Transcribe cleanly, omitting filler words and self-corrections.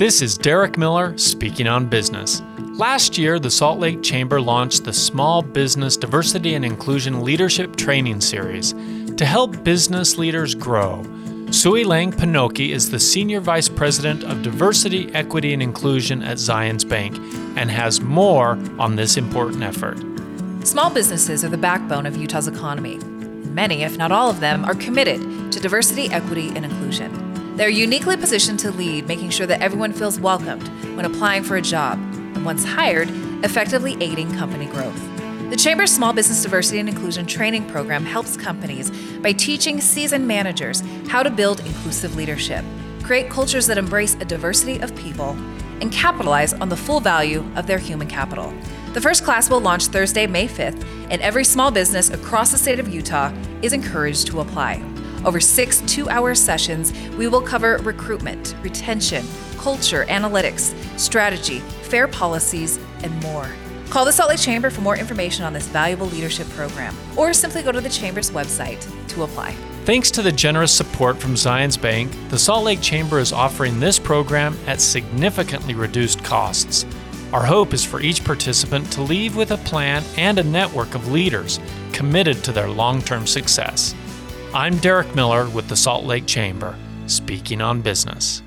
This is Derek Miller speaking on business. Last year, the Salt Lake Chamber launched the Small Business Diversity and Inclusion Leadership Training Series to help business leaders grow. Sui Lang Panoke is the Senior Vice President of Diversity, Equity, and Inclusion at Zions Bank and has more on this important effort. Small businesses are the backbone of Utah's economy. Many, if not all of them, are committed to diversity, equity, and inclusion. They're uniquely positioned to lead, making sure that everyone feels welcomed when applying for a job, and once hired, effectively aiding company growth. The Chamber's Small Business Diversity and Inclusion Training Program helps companies by teaching seasoned managers how to build inclusive leadership, create cultures that embrace a diversity of people, and capitalize on the full value of their human capital. The first class will launch Thursday, May 5th, and every small business across the state of Utah is encouraged to apply. Over 6 two-hour sessions, we will cover recruitment, retention, culture, analytics, strategy, fair policies, and more. Call the Salt Lake Chamber for more information on this valuable leadership program, or simply go to the Chamber's website to apply. Thanks to the generous support from Zions Bank, the Salt Lake Chamber is offering this program at significantly reduced costs. Our hope is for each participant to leave with a plan and a network of leaders committed to their long-term success. I'm Derek Miller with the Salt Lake Chamber, speaking on business.